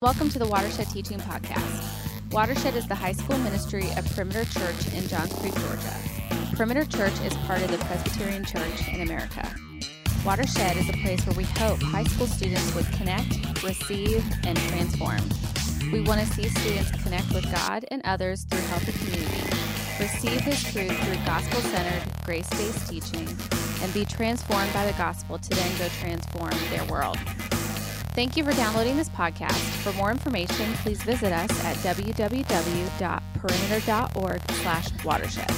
Welcome to the Watershed Teaching Podcast. Watershed is the high school ministry of Perimeter Church in Johns Creek, Georgia. Perimeter Church is part of the Presbyterian Church in America. Watershed is a place where we hope high school students would connect, receive, and transform. We want to see students connect with God and others through healthy community, receive His truth through gospel-centered, grace-based teaching, and be transformed by the gospel to then go transform their world. Thank you for downloading this podcast. For more information, please visit us at www.perimeter.org/watershed.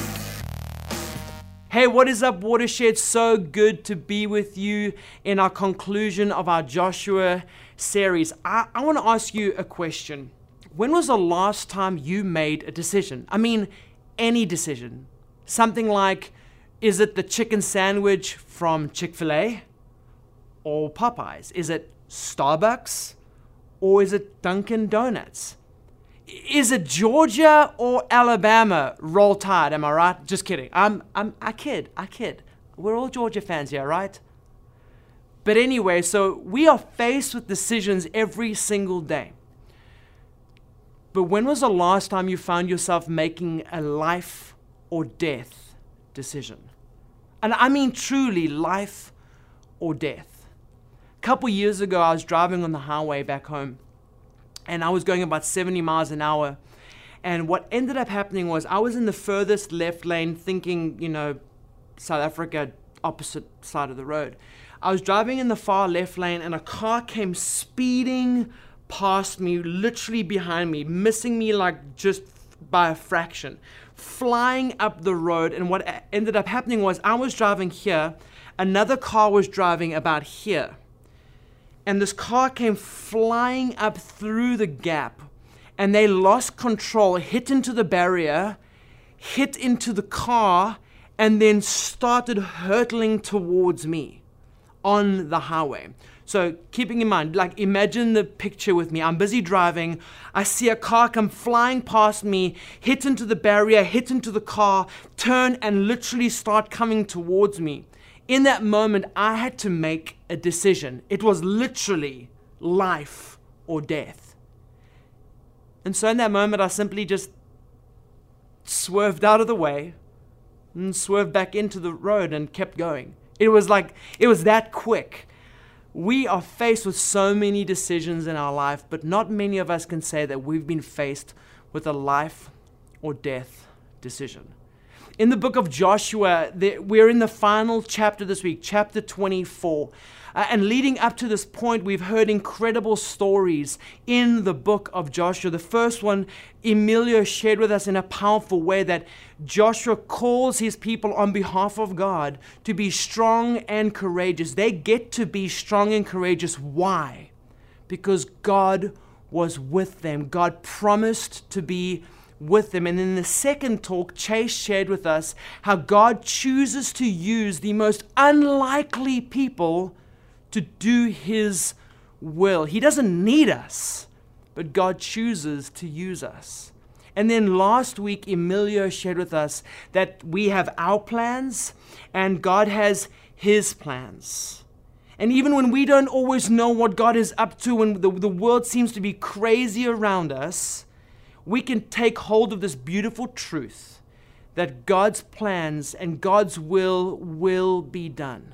Hey, what is up, Watershed? So good to be with you in our conclusion of our Joshua series. I want to ask you a question. When was the last time you made a decision? I mean, any decision. Something like, is it the chicken sandwich from Chick-fil-A or Popeyes? Is it Starbucks, or is it Dunkin' Donuts? Is it Georgia or Alabama? Roll Tide, am I right? Just kidding. I kid. We're all Georgia fans here, right? But anyway, so we are faced with decisions every single day. But when was the last time you found yourself making a life or death decision? And I mean truly life or death. A couple years ago, I was driving on the highway back home, and I was going about 70 miles an hour. And what ended up happening was I was in the furthest left lane thinking, you know, South Africa, opposite side of the road. I was driving in the far left lane, and a car came speeding past me, literally behind me, missing me like just by a fraction, flying up the road. And what ended up happening was I was driving here. Another car was driving about here. And this car came flying up through the gap, and they lost control, hit into the barrier, hit into the car, and then started hurtling towards me on the highway. So keeping in mind, like imagine the picture with me. I'm busy driving. I see a car come flying past me, hit into the barrier, hit into the car, turn and literally start coming towards me. In that moment, I had to make a decision. It was literally life or death. And so in that moment, I simply just swerved out of the way and swerved back into the road and kept going. It was that quick. We are faced with so many decisions in our life, but not many of us can say that we've been faced with a life or death decision. In the book of Joshua, we're in the final chapter this week, chapter 24. And leading up to this point, we've heard incredible stories in the book of Joshua. The first one, Emilio shared with us in a powerful way that Joshua calls his people on behalf of God to be strong and courageous. They get to be strong and courageous. Why? Because God was with them. God promised to be with them. And in the second talk, Chase shared with us how God chooses to use the most unlikely people to do His will. He doesn't need us, but God chooses to use us. And then last week, Emilio shared with us that we have our plans and God has His plans. And even when we don't always know what God is up to, when the world seems to be crazy around us, we can take hold of this beautiful truth that God's plans and God's will be done.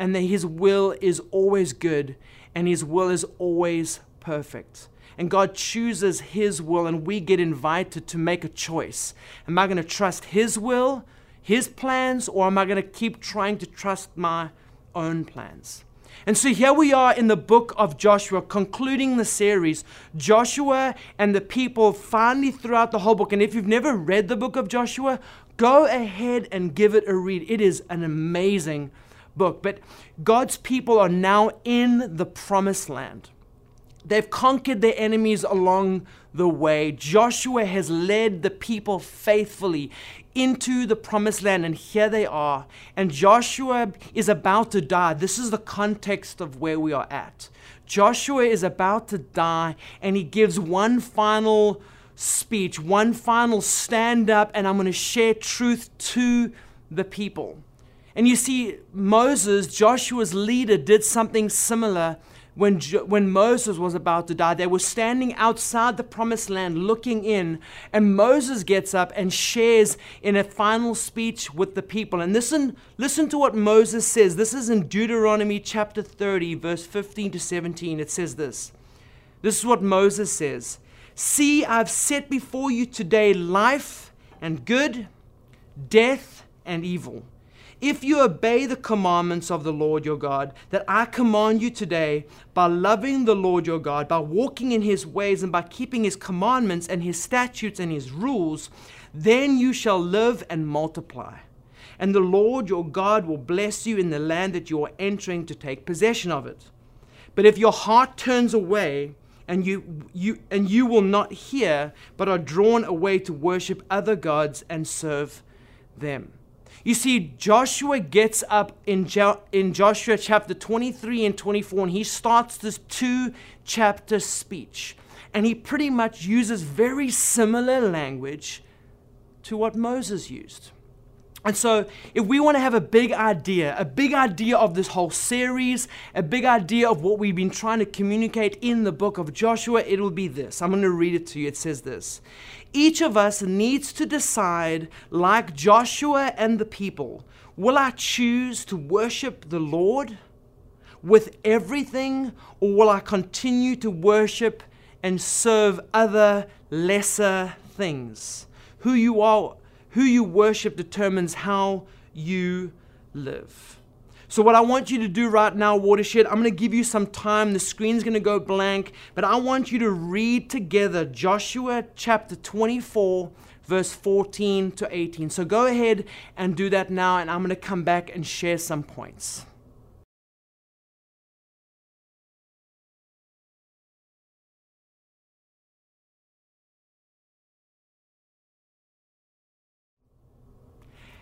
And that His will is always good and His will is always perfect. And God chooses His will, and we get invited to make a choice. Am I going to trust His will, His plans, or am I going to keep trying to trust my own plans? And so here we are in the book of Joshua, concluding the series. Joshua and the people finally throughout the whole book. And if you've never read the book of Joshua, go ahead and give it a read. It is an amazing book. But God's people are now in the promised land. They've conquered their enemies along the way. Joshua has led the people faithfully into the promised land, and here they are. And Joshua is about to die. This is the context of where we are at. Joshua is about to die, and he gives one final speech, one final stand up, and I'm going to share truth to the people. And you see, Moses, Joshua's leader, did something similar when Moses was about to die, they were standing outside the promised land looking in, and Moses gets up and shares in a final speech with the people. And listen to what Moses says. This is in Deuteronomy chapter 30, verse 15 to 17. It says this. This is what Moses says. "See, I've set before you today life and good, death and evil. If you obey the commandments of the Lord your God, that I command you today, by loving the Lord your God, by walking in his ways, and by keeping his commandments and his statutes and his rules, then you shall live and multiply. And the Lord your God will bless you in the land that you are entering to take possession of it. But if your heart turns away, and you will not hear, but are drawn away to worship other gods and serve them." You see, Joshua gets up in Joshua chapter 23 and 24, and he starts this 2-chapter speech. And he pretty much uses very similar language to what Moses used. And so if we want to have a big idea of this whole series, a big idea of what we've been trying to communicate in the book of Joshua, it'll be this. I'm going to read it to you. It says this. Each of us needs to decide, like Joshua and the people, will I choose to worship the Lord with everything, or will I continue to worship and serve other lesser things? Who you worship determines how you live. So what I want you to do right now, Watershed, I'm going to give you some time. The screen's going to go blank, but I want you to read together Joshua chapter 24, verse 14 to 18. So go ahead and do that now, and I'm going to come back and share some points.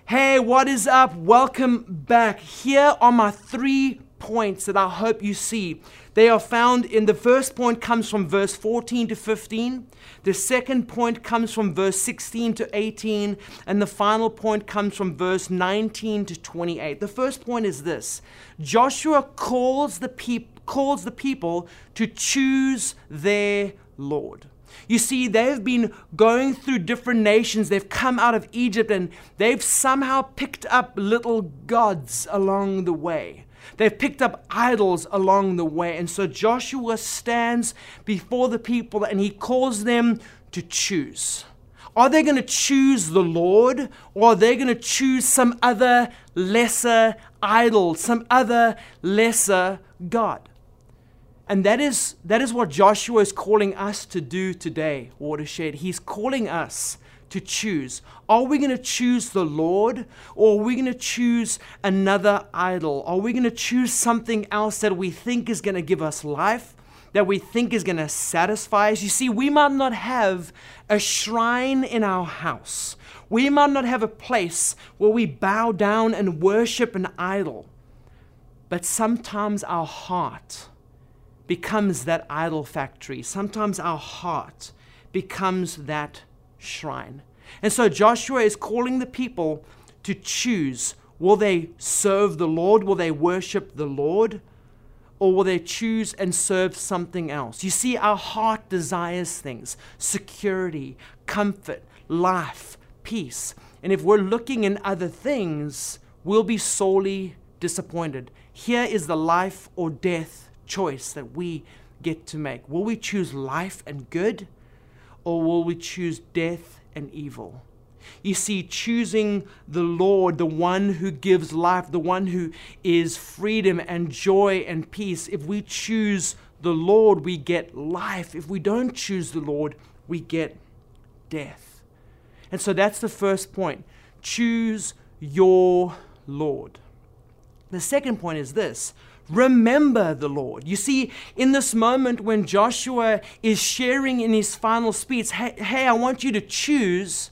Hey, what is up? Welcome back. Here are my 3 points that I hope you see. They are found in the first point comes from verse 14 to 15. The second point comes from verse 16 to 18. And the final point comes from verse 19 to 28. The first point is this. Joshua calls the people to choose their Lord. You see, they've been going through different nations. They've come out of Egypt, and they've somehow picked up little gods along the way. They've picked up idols along the way. And so Joshua stands before the people, and he calls them to choose. Are they going to choose the Lord, or are they going to choose some other lesser idol, some other lesser god? And that is what Joshua is calling us to do today, Watershed. He's calling us to choose. Are we going to choose the Lord, or are we going to choose another idol? Are we going to choose something else that we think is going to give us life, that we think is going to satisfy us? You see, we might not have a shrine in our house. We might not have a place where we bow down and worship an idol. But sometimes our heart becomes that idol factory. Sometimes our heart becomes that shrine. And so Joshua is calling the people to choose. Will they serve the Lord? Will they worship the Lord? Or will they choose and serve something else? You see, our heart desires things. Security, comfort, life, peace. And if we're looking in other things, we'll be sorely disappointed. Here is the life or death choice that we get to make. Will we choose life and good, or will we choose death and evil? You see, choosing the Lord, the one who gives life, the one who is freedom and joy and peace. If we choose the Lord, we get life. If we don't choose the Lord, we get death. And so that's the first point. Choose your Lord. The second point is this. Remember the Lord. You see, in this moment when Joshua is sharing in his final speech, hey, I want you to choose.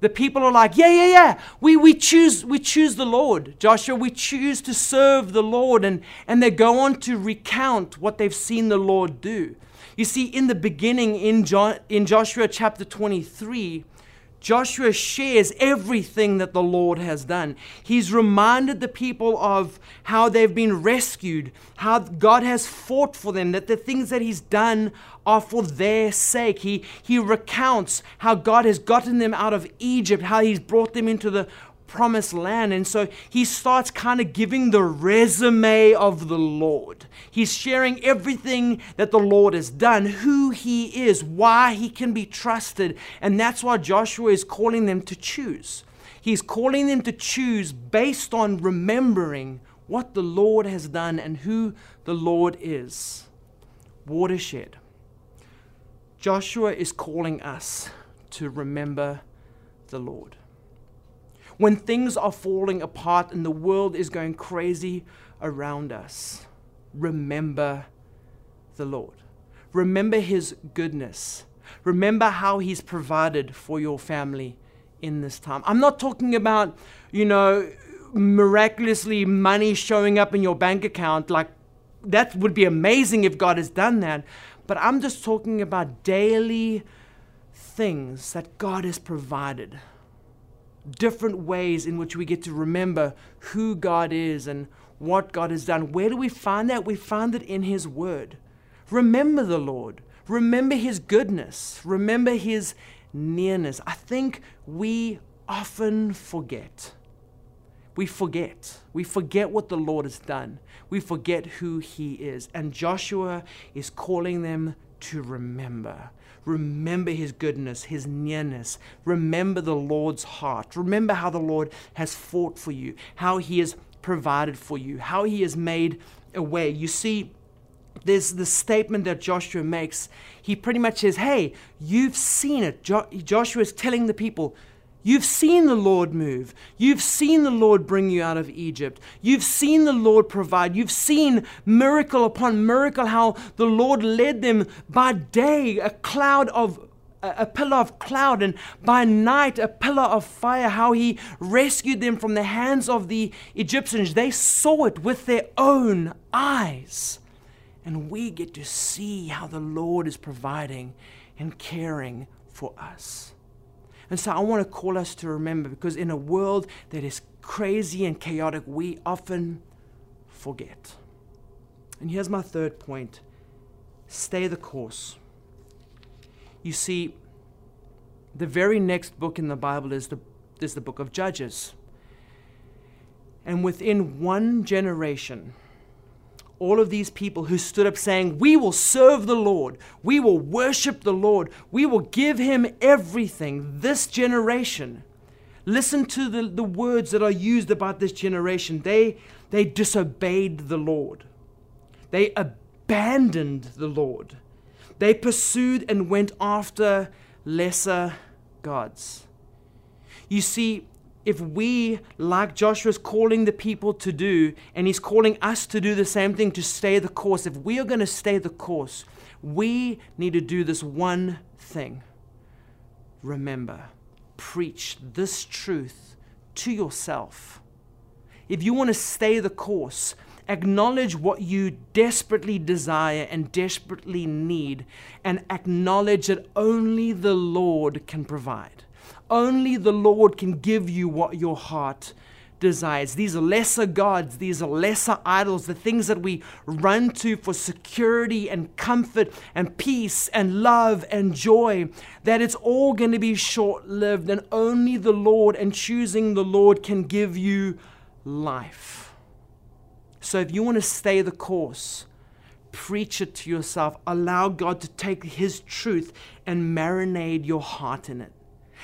The people are like, yeah. We choose the Lord, Joshua. We choose to serve the Lord. And they go on to recount what they've seen the Lord do. You see, in the beginning, in Joshua chapter 23, Joshua shares everything that the Lord has done. He's reminded the people of how they've been rescued, how God has fought for them, that the things that he's done are for their sake. He recounts how God has gotten them out of Egypt, how he's brought them into the promised land. And so he starts kind of giving the resume of the Lord. He's sharing everything that the Lord has done, who he is, why he can be trusted. And that's why Joshua is calling them to choose. He's calling them to choose based on remembering what the Lord has done and who the Lord is. Watershed. Joshua is calling us to remember the Lord. When things are falling apart and the world is going crazy around us, remember the Lord. Remember his goodness. Remember how he's provided for your family in this time. I'm not talking about, miraculously money showing up in your bank account. Like, that would be amazing if God has done that. But I'm just talking about daily things that God has provided. Different ways in which we get to remember who God is and what God has done. Where do we find that? We find it in his word. Remember the Lord. Remember his goodness. Remember his nearness. I think we often forget. We forget what the Lord has done. We forget who he is. And Joshua is calling them to remember. Remember his goodness, his nearness. Remember the Lord's heart. Remember how the Lord has fought for you, how he has provided for you, how he has made a way. You see, there's the statement that Joshua makes. He pretty much says, hey, you've seen it. Joshua is telling the people, you've seen the Lord move. You've seen the Lord bring you out of Egypt. You've seen the Lord provide. You've seen miracle upon miracle, how the Lord led them by day, a pillar of cloud, and by night, a pillar of fire, how he rescued them from the hands of the Egyptians. They saw it with their own eyes. And we get to see how the Lord is providing and caring for us. And so I want to call us to remember, because in a world that is crazy and chaotic, we often forget. And here's my third point. Stay the course. You see, the very next book in the Bible is the book of Judges. And within one generation, all of these people who stood up saying, we will serve the Lord, we will worship the Lord, we will give him everything. This generation, listen to the words that are used about this generation. They disobeyed the Lord. They abandoned the Lord. They pursued and went after lesser gods. You see, if we, like Joshua's calling the people to do, and he's calling us to do the same thing, to stay the course, if we are going to stay the course, we need to do this one thing. Remember, preach this truth to yourself. If you want to stay the course, acknowledge what you desperately desire and desperately need, and acknowledge that only the Lord can provide. Only the Lord can give you what your heart desires. These are lesser gods, these are lesser idols, the things that we run to for security and comfort and peace and love and joy, that it's all going to be short-lived, and only the Lord and choosing the Lord can give you life. So if you want to stay the course, preach it to yourself. Allow God to take his truth and marinate your heart in it.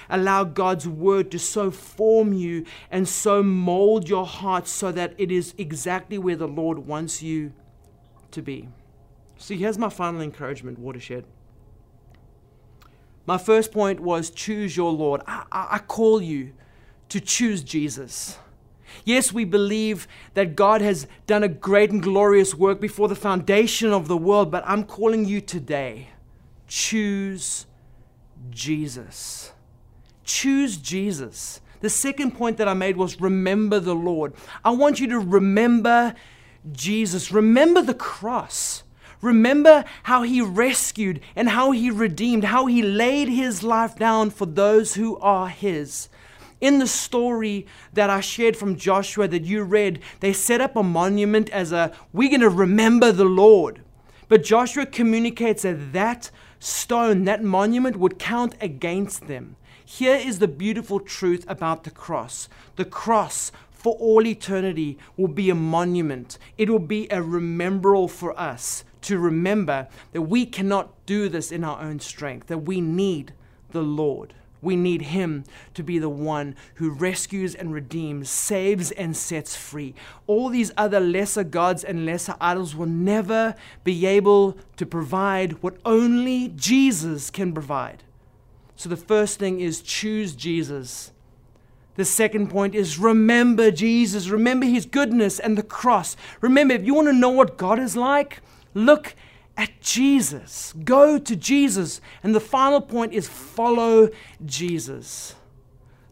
Allow God's word to so form you and so mold your heart so that it is exactly where the Lord wants you to be. So here's my final encouragement, Watershed. My first point was choose your Lord. I call you to choose Jesus. Yes, we believe that God has done a great and glorious work before the foundation of the world, but I'm calling you today. Choose Jesus. Choose Jesus. The second point that I made was remember the Lord. I want you to remember Jesus. Remember the cross. Remember how he rescued and how he redeemed, how he laid his life down for those who are his. In the story that I shared from Joshua that you read, they set up a monument as a, we're going to remember the Lord. But Joshua communicates that stone, that monument would count against them. Here is the beautiful truth about the cross. The cross for all eternity will be a monument. It will be a remembrance for us to remember that we cannot do this in our own strength, that we need the Lord. We need Him to be the one who rescues and redeems, saves and sets free. All these other lesser gods and lesser idols will never be able to provide what only Jesus can provide. So the first thing is choose Jesus. The second point is remember Jesus. Remember His goodness and the cross. Remember, if you want to know what God is like, look at Jesus. Go to Jesus. And the final point is follow Jesus.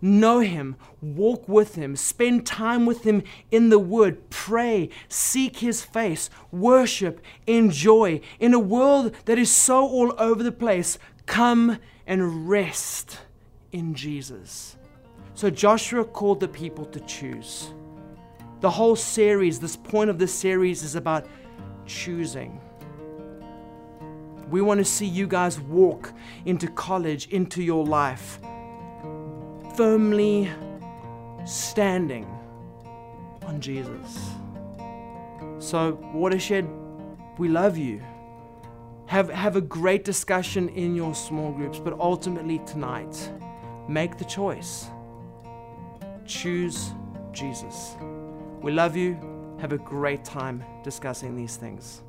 Know Him, walk with Him, spend time with Him in the Word, pray, seek His face, worship, enjoy. In a world that is so all over the place, come and rest in Jesus. So Joshua called the people to choose. The whole series, this point of this series is about choosing. We want to see you guys walk into college, into your life, firmly standing on Jesus. So, Watershed, we love you. Have a great discussion in your small groups, but ultimately tonight, make the choice. Choose Jesus. We love you. Have a great time discussing these things.